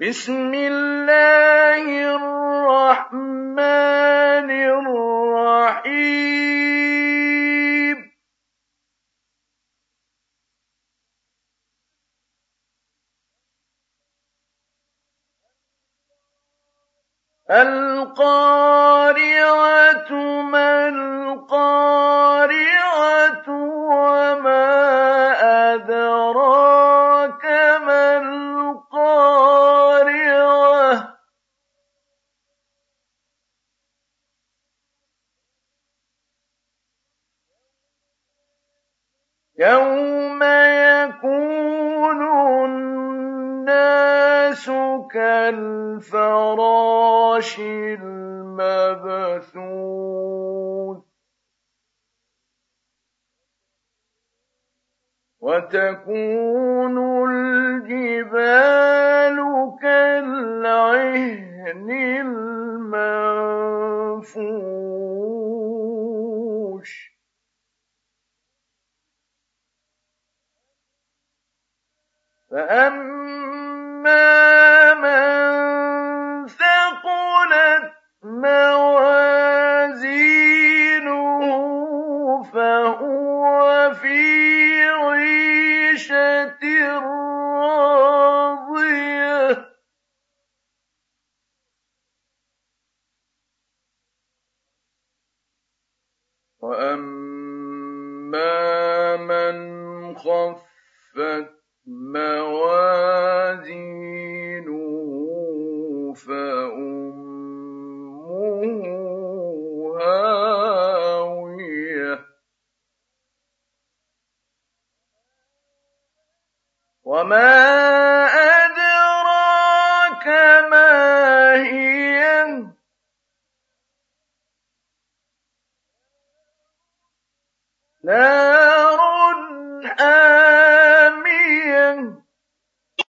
بسم الله الرحمن الرحيم القارعة ما القارعة وما أدراك ما القارعة يوم يكون الناس كالفراش المبثوث وتكون الجبال كالعهن المنفوش فأما من ثقلت موازينه فهو في عيشة راضية وأما من خفت موازينه فأمه هاوية وما أدراك ما هي لا